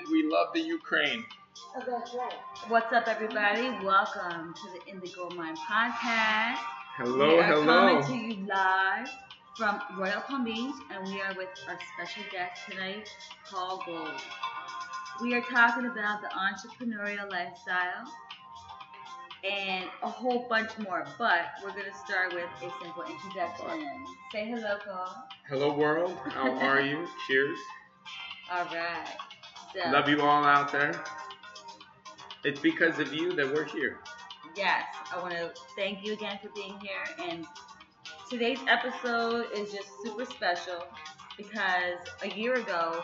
united. We love the Ukraine. Oh, that's right. What's up, everybody? Welcome to the Indigo Mind Podcast. Hello, hello. We are coming to you live from Royal Palm Beach, and we are with our special guest tonight, Paul Gold. We are talking about the entrepreneurial lifestyle and a whole bunch more, but we're going to start with a simple introduction. Say hello, Paul. Hello, world. How are you? Cheers. All right. So, love you all out there. It's because of you that we're here. Yes. I want to thank you again for being here. And today's episode is just super special because a year ago,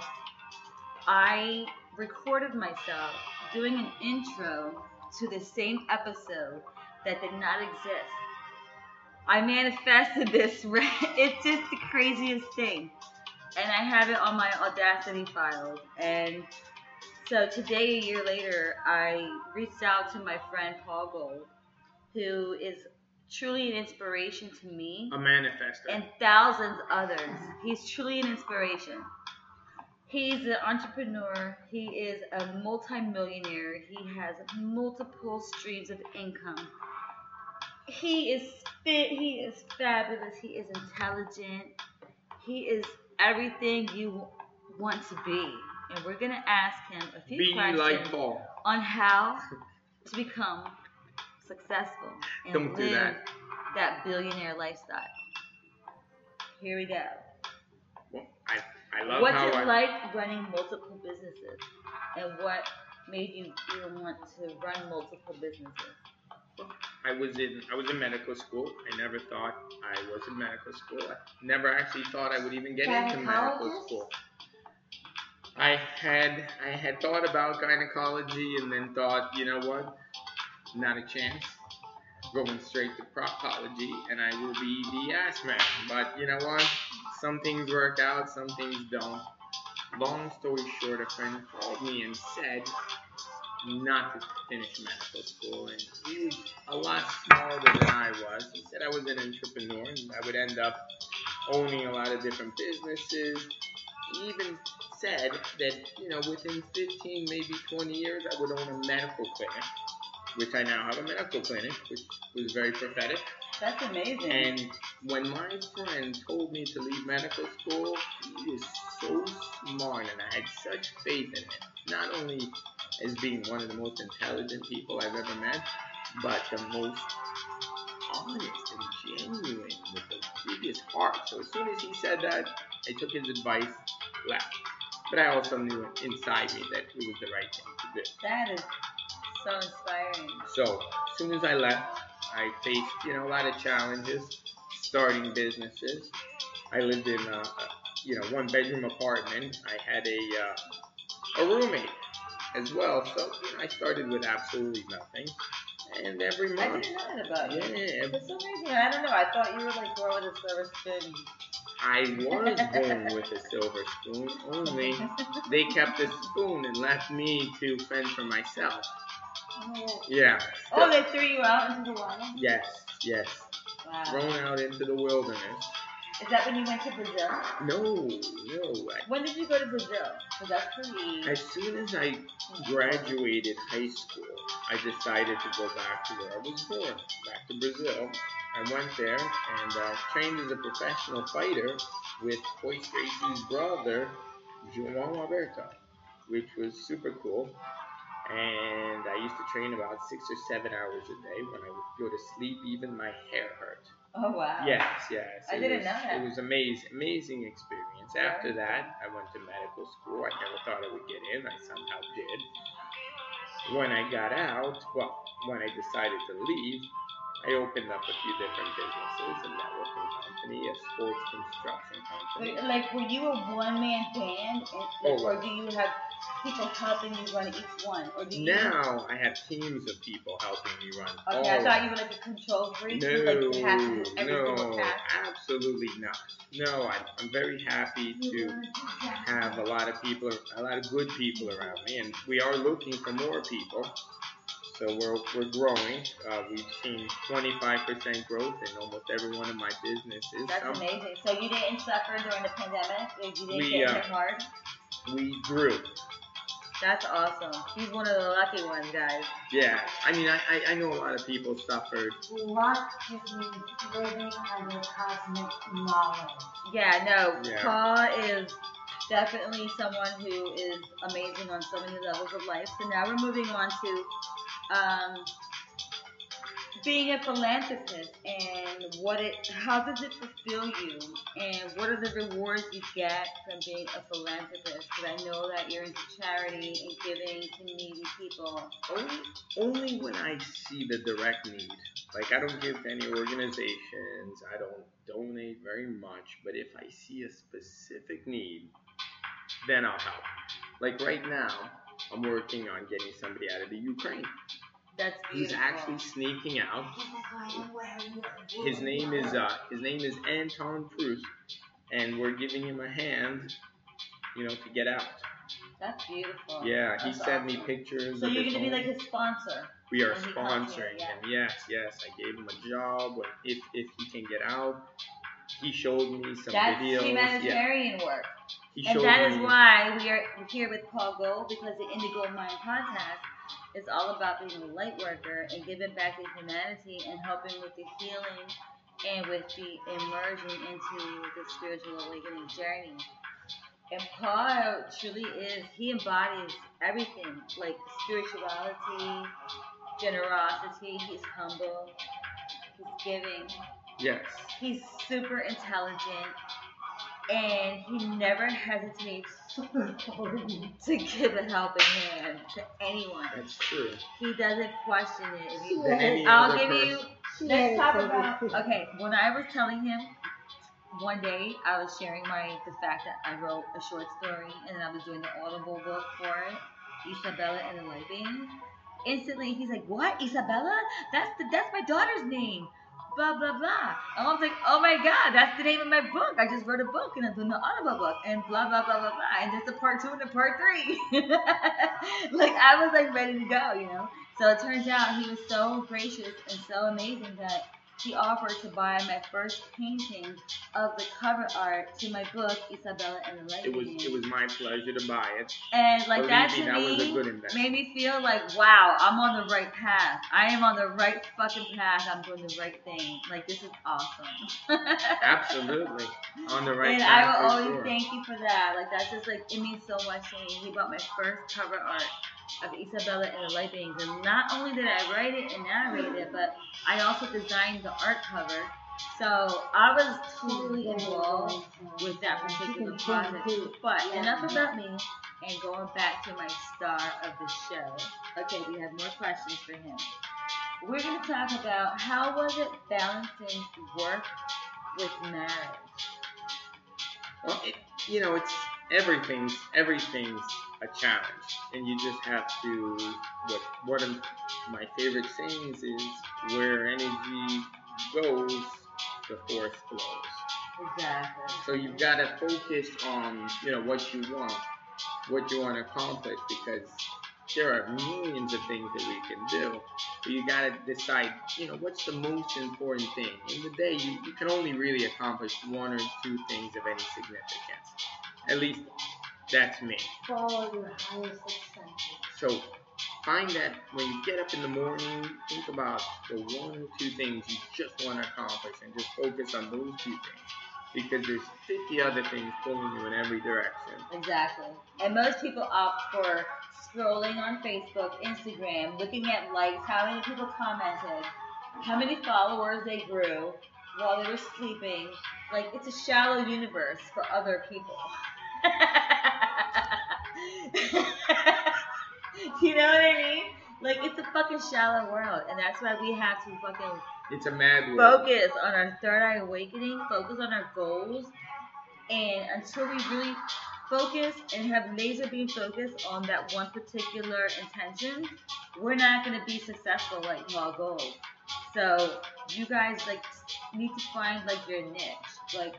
I recorded myself doing an intro to the same episode that did not exist. I manifested this. It's just the craziest thing. And I have it on my Audacity files. And so today, a year later, I reached out to my friend Paul Gold, who is truly an inspiration to me. A manifestor. And thousands others. He's truly an inspiration. He's an entrepreneur. He is a multimillionaire. He has multiple streams of income. He is fit. He is fabulous. He is intelligent. He is everything you want to be. And we're going to ask him a few questions on how to become successful and live that billionaire lifestyle. Here we go. Well, I love what's it like running multiple businesses, and what made you even want to run multiple businesses? I was in medical school. I never thought I was in medical school. I never actually thought I would even get into medical school. I had thought about gynecology and then thought, you know what, not a chance. Going straight to proctology, and I will be the ass man. But you know what? Some things work out, some things don't. Long story short, a friend called me and said not to finish medical school, and he was a lot smaller than I was. He said I was an entrepreneur, and I would end up owning a lot of different businesses. He even said that, you know, within 15, maybe 20 years, I would own a medical clinic, which I now have a medical clinic, which was very prophetic. That's amazing. And when my friend told me to leave medical school, he was so smart, and I had such faith in it. Not only as being one of the most intelligent people I've ever met, but the most honest and genuine, with the biggest heart. So as soon as he said that, I took his advice, left. But I also knew inside me that it was the right thing to do. That is so inspiring. So as soon as I left, I faced, you know, a lot of challenges starting businesses. I lived in a one-bedroom apartment. I had a roommate as well. So, you know, I started with absolutely nothing. And every month. I didn't know that about you. Yeah. For some reason, I don't know. I thought you were like born with a silver spoon. I was born with a silver spoon, only they kept the spoon and left me to fend for myself. Oh. Yeah. Oh, they threw you out into the water? Yes. Wow. Thrown out into the wilderness. Is that when you went to Brazil? No. When did you go to Brazil? Because that's for me. As soon as I graduated high school, I decided to go back to where I was born, back to Brazil. I went there and trained as a professional fighter with Royce Gracie's brother, João Alberto, which was super cool. And I used to train about 6 or 7 hours a day. When I would go to sleep, even my hair hurt. Oh, wow. Yes. I didn't know that. It was amazing experience. Right. After that, I went to medical school. I never thought I would get in. I somehow did. When I got out, when I decided to leave, I opened up a few different businesses, a networking company, a sports construction company. But, like, were you a one-man band, or do you have people helping you run each one? I have teams of people helping me run. Okay, I thought you were like a control freak. No, like, absolutely not. No, I'm very happy to have a lot of good people around me, and we are looking for more people. So we're growing. We've seen 25% growth in almost every one of my businesses. That's amazing. So you didn't suffer during the pandemic? You didn't get hit hard? We grew. That's awesome. He's one of the lucky ones, guys. Yeah. I mean, I know a lot of people suffered. Luck is living under cosmic knowledge. Yeah, no. Yeah. Paul is definitely someone who is amazing on so many levels of life. So now we're moving on to being a philanthropist and how does it fulfill you and what are the rewards you get from being a philanthropist? Because I know that you're into charity and giving to needy people. Only when I see the direct need. Like, I don't give to any organizations. I don't donate very much. But if I see a specific need, then I'll help. Like right now, I'm working on getting somebody out of the Ukraine. That's beautiful. He's actually sneaking out. His name is Anton Proust, and we're giving him a hand, to get out. That's beautiful. Yeah, he sent me pictures. So you're gonna be like his sponsor. We are sponsoring him. Yes. I gave him a job. If he can get out, he showed me some videos. That's humanitarian work. And that is why we are here with Paul Gold, because the Indigo Mind Podcast is all about being a light worker and giving back to humanity and helping with the healing and with the emerging into the spiritual awakening journey. And Paul truly he embodies everything, like spirituality, generosity, he's humble, he's giving. Yes. He's super intelligent. And he never hesitates to give a helping hand to anyone. That's true. He doesn't question it. Let's talk about. Okay, when I was telling him one day, I was sharing the fact that I wrote a short story and I was doing the Audible book for it, Isabella and the Lightning. Instantly, he's like, "What, Isabella? That's my daughter's name." Blah, blah, blah. And I was like, oh my God, that's the name of my book. I just wrote a book and I'm doing the Audible book and blah, blah, blah, blah, blah. And there's a part 2 and a part 3. Like, I was like ready to go, So it turns out he was so gracious and so amazing that he offered to buy my first painting of the cover art to my book, Isabella and the Lightning. It was my pleasure to buy it. And like made me feel like, wow, I'm on the right path. I am on the right fucking path. I'm doing the right thing. Like, this is awesome. Absolutely. On the right path. And I will always thank you for that. Like, that's just like, it means so much to me. He bought my first cover art of Isabella and the Lightnings, and not only did I write it and narrate it, but I also designed the art cover. So I was totally involved with that particular project. But enough about me and going back to my star of the show. Okay, we have more questions for him. We're going to talk about how was it balancing work with marriage? Well, it's everything's a challenge, and you just have to. One of my favorite sayings is, "Where energy goes, the force flows." Exactly. So you've got to focus on what you want to accomplish, because there are millions of things that we can do. But you got to decide, what's the most important thing. In the day, you can only really accomplish one or two things of any significance. At least that's me. Follow your highest extension. So find that when you get up in the morning, think about the one or two things you just want to accomplish and just focus on those two things. Because there's 50 other things pulling you in every direction. Exactly. And most people opt for scrolling on Facebook, Instagram, looking at likes, how many people commented, how many followers they grew while they were sleeping. Like, it's a shallow universe for other people. You know what I mean? Like, it's a fucking shallow world, and that's why we have to fucking focus on our third eye awakening, focus on our goals, and until we really focus and have laser beam focus on that one particular intention, we're not going to be successful like Paul Gold. So you guys need to find your niche.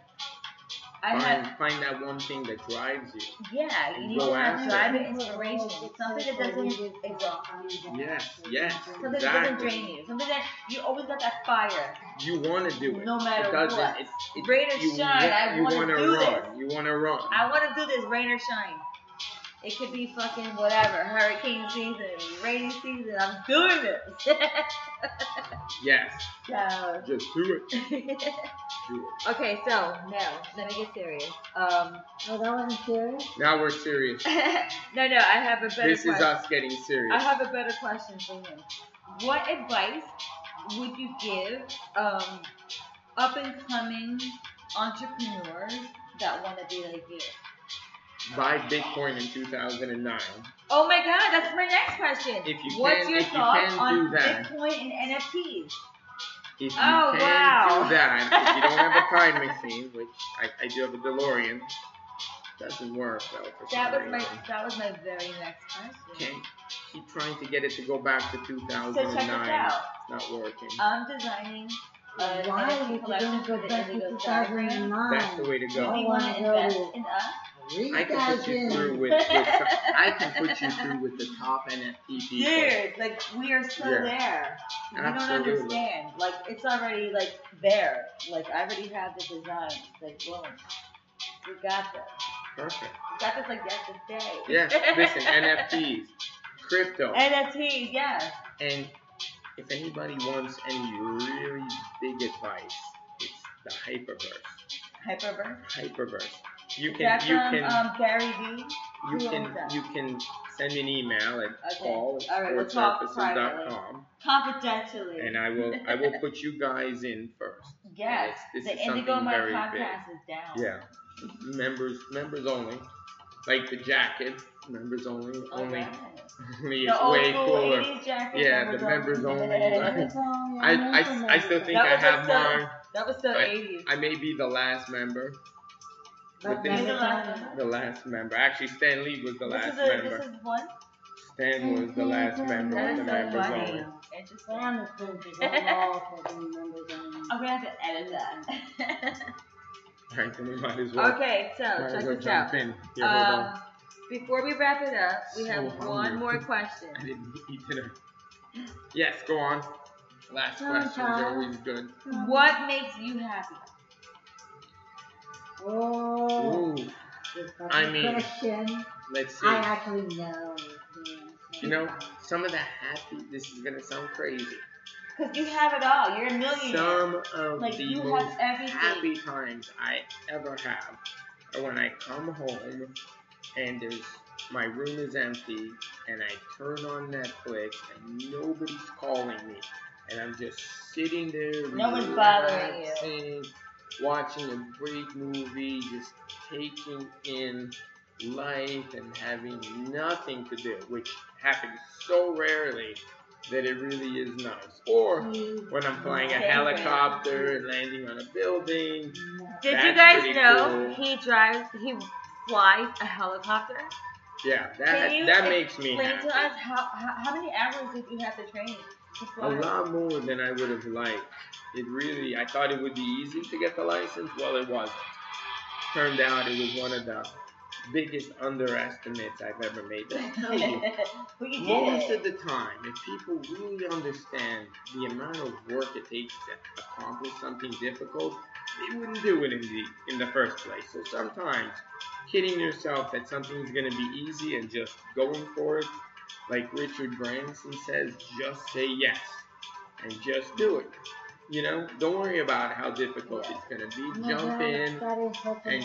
Find that one thing that drives you. Yeah, you need to have driving inspiration. Something that doesn't exhaust you. Yes, something that doesn't drain you. Something that you always got that fire. You want to do it. No matter what. Rain or shine, I want to do this. You want to run. I want to do this, rain or shine. It could be fucking whatever, hurricane season, rainy season. I'm doing this. Yes. So. Just do it. Do it. Okay, so now let me get serious. No, that wasn't serious. Now we're serious. No, I have a better. This question. Is us getting serious. I have a better question for him. What advice would you give up and coming entrepreneurs that want to be like you? Buy Bitcoin in 2009. Oh my God, that's my next question. What's your thought on Bitcoin and NFTs? If you can do that, if you don't have a time machine, which I do have a DeLorean, doesn't work though. That was my very next question. Okay, keep trying to get it to go back to 2009. So check this out. It's not working. I'm designing. Why are you don't go back to 2009? That's the way to go. Do you want to invest in us? I can put you through with the top NFT people. Dude, like we are still there. Absolutely. You don't understand. Like it's already like there. Like I already have the design. Like boom, you got this. Perfect. You got this like yesterday. Yes. Listen, NFTs, crypto. NFTs, yes. And if anybody wants any really big advice, it's the Hyperverse. You can send me an email at paul@forwardservices.com confidentially, and I will put you guys in first. Yes, this is Indigo Mind Podcast is down. Yeah, members only, like the jacket. Members only. Only it's way cooler. Yeah, the members only. I still think I have mine. That was the 80s. I may be the last member. The last member. Actually, Stan Lee was the last member. This is one? Stan was the last member of the members only. I'm gonna have to edit that. Alright, then we might as well. Okay, so check this out. Before we wrap it up, we have one more question. I didn't eat dinner. Yes, go on. Last questions are always good. What makes you happy? Oh, I mean, question. Let's see. I actually know. You know, some of the happy. This is gonna sound crazy. Cause you have it all. You're a millionaire. Some of the most happy times I ever have are when I come home and my room is empty and I turn on Netflix and nobody's calling me and I'm just sitting there. No one's bothering you. Watching a great movie, just taking in life and having nothing to do, which happens so rarely that it really is nice. Or when I'm flying a helicopter and landing on a building. Did you guys know he flies a helicopter? Yeah, that makes me happy. Explain to us how many hours did you have to train? A lot more than I would have liked. I thought it would be easy to get the license. Well, it wasn't. Turned out it was one of the biggest underestimates I've ever made. But I tell you, most of the time, if people really understand the amount of work it takes to accomplish something difficult, they wouldn't do it in the first place. So sometimes, kidding yourself that something's going to be easy and just going for it, like Richard Branson says, just say yes and just do it. You know, don't worry about how difficult it's going to be. Jump in and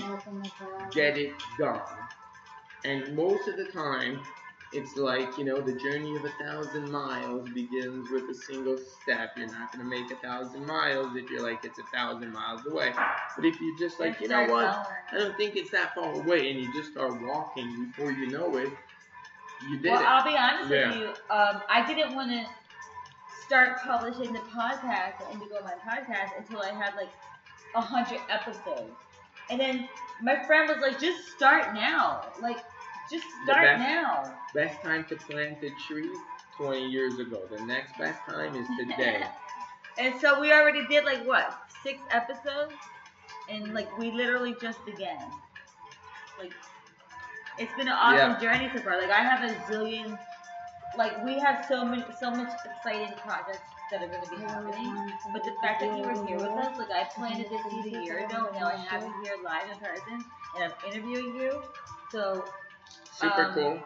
get it done. And most of the time, it's like, you know, the journey of 1,000 miles begins with a single step. You're not going to make 1,000 miles if you're like, it's 1,000 miles away. But if you're just like, you know what, I don't think it's that far away, and you just start walking before you know it, you did it. I'll be honest with you. I didn't want to start publishing the Indigo Mind Podcast, until I had like 100 episodes. And then my friend was like, just start now. Like, just start now. Best time to plant a tree, 20 years ago. The next best time is today. And so we already did like, what, 6 episodes? And like, we literally just began. Like, it's been an awesome journey so far. Like, I have a zillion... Like, we have so much exciting projects that are going to be happening, but the fact that you were here with us, like, I planned this season a year ago, and now I have you here live in person, and I'm interviewing you, so Super cool.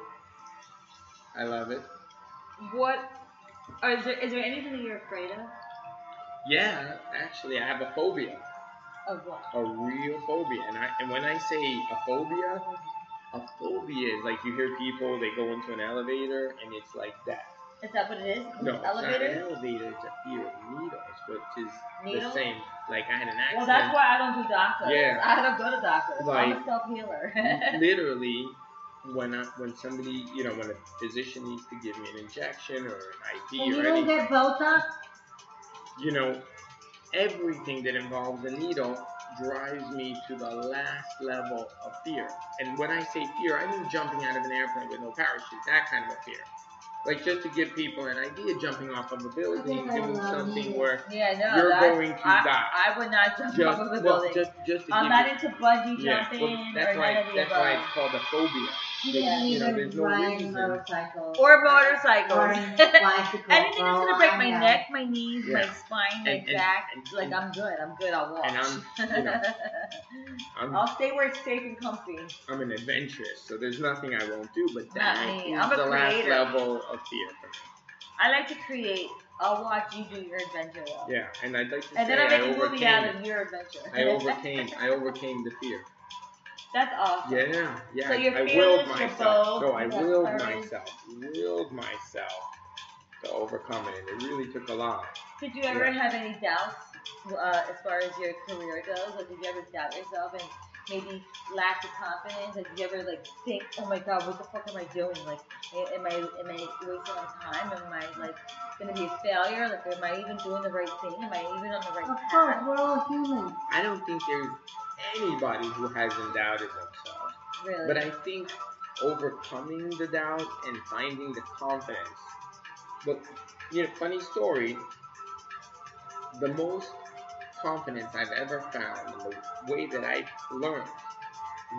I love it. What? Is there anything that you're afraid of? Yeah, actually, I have a phobia. Of what? A real phobia. And when I say a phobia is like you hear people, they go into an elevator, and it's like that. Is that what it is? No, elevator? It's not an elevator. It's a fear of needles, which is the same. Like, I had an accident. Well, that's why I don't do doctors. Yeah. I don't go to doctors. Like, I'm a self-healer. Literally, when somebody, when a physician needs to give me an injection or an IV or anything. You don't get Botox? Everything that involves a needle drives me to the last level of fear. And when I say fear, I mean jumping out of an airplane with no parachute, that kind of a fear. Like, just to give people an idea, jumping off of a building, doing something where you're going to die. I would not jump off of a building. Just to I'm not into bungee jumping. Well, that's why it's called a phobia. There's no reason. Or motorcycles. Anything that's gonna break my neck, my knees, my spine, my back. I'm good. I'll walk. And I'll stay where it's safe and comfy. I'm an adventurous, so there's nothing I won't do. But that is the last level of fear for me. I like to create. I'll watch you do your adventure. Well. Yeah, and I'd like to. And say then I make a movie out of your adventure. I overcame the fear. That's awesome. Yeah. So I willed myself. Willed myself to overcome it, and it really took a lot. Did you ever have any doubts as far as your career goes? Like, did you ever doubt yourself and maybe lack the confidence? Like, did you ever think, oh my God, what the fuck am I doing? Like, am I wasting my time? Am I gonna be a failure? Like, am I even doing the right thing? Am I even on the right path? Of course, we're all human. I don't think there's anybody who hasn't doubted themselves. Really? But I think overcoming the doubt and finding the confidence. But, funny story, the most confidence I've ever found and the way that I learned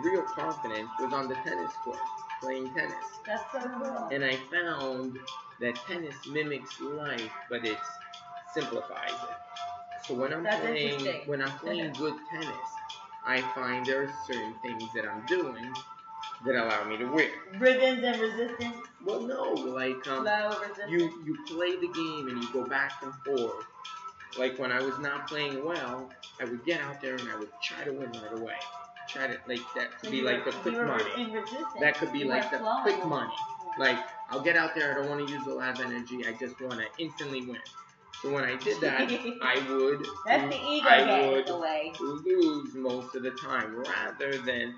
real confidence was on the tennis court, playing tennis. That's so cool. And I found that tennis mimics life, but it simplifies it. So when I'm playing good tennis, I find there are certain things that I'm doing that allow me to win. Rhythms and resistance? Well, no. You play the game and you go back and forth. Like, when I was not playing well, I would get out there and I would try to win right away. That could be like the quick money. Like, I'll get out there, I don't want to use a lot of energy, I just want to instantly win. So when I did that, I would lose most of the time, rather than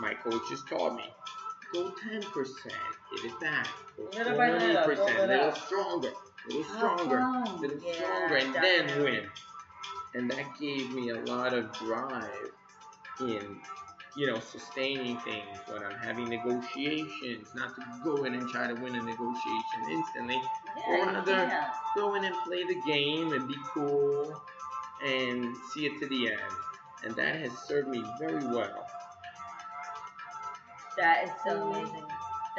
my coaches taught me, go 10%, hit it back, go 20%, a little stronger, and then win. And that gave me a lot of drive in, sustaining things when I'm having negotiations, not to go in and try to win a negotiation instantly, rather go in and play the game and be cool and see it to the end. And that has served me very well. That is so amazing.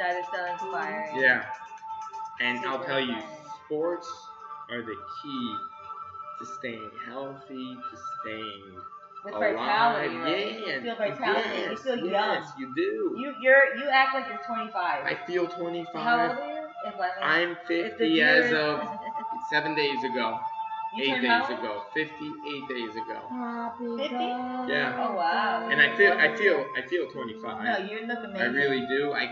That is so inspiring. Yeah. And I'll tell you, sports are the key to staying healthy, to staying with vitality, right? You feel vitality. Yes, you feel young. Yes, you do. You act like you're 25. I feel 25. How old are you? I'm 50 as of 7 days ago. 58 days ago. Happy 50? Yeah. Oh wow. And I feel 25. No, you look amazing. I really do. I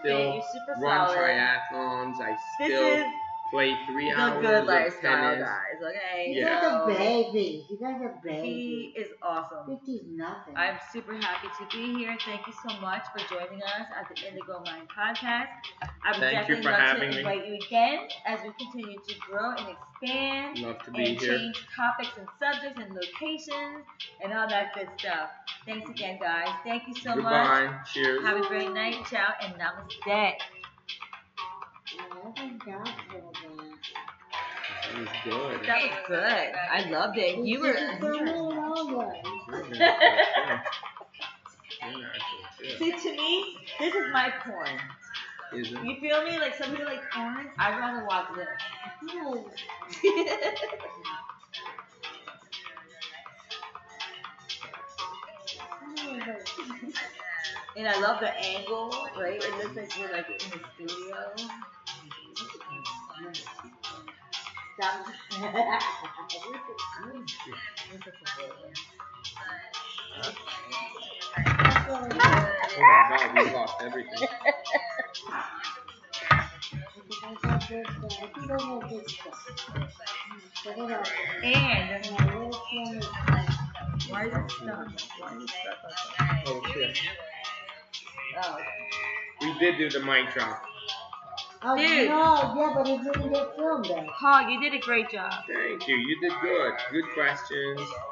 still run triathlons. Play 3 hours of tennis. Guys, okay? Yeah. He's a baby. You guys are babies. He is awesome. 50 is nothing. I'm super happy to be here. Thank you so much for joining us at the Indigo Mind Podcast. I would definitely love to invite you again as we continue to grow and expand. Love to be here. And change topics and subjects and locations and all that good stuff. Thanks again, guys. Thank you so much. Goodbye. Cheers. Have a great night. Ciao and namaste. That was good. That was good. I loved it. You were See, to me, this is my porn. Is it? You feel me? Like, somebody like porn? I'd rather watch this. And I love the angle, right? It looks like we're like in the studio. Stop. Oh my God, we lost everything. And why is it stuck? Oh shit. Oh. We did do the mic drop. Oh, dude. No, yeah, but it didn't get filmed then. Paul, you did a great job. Thank you. You did good. Good questions.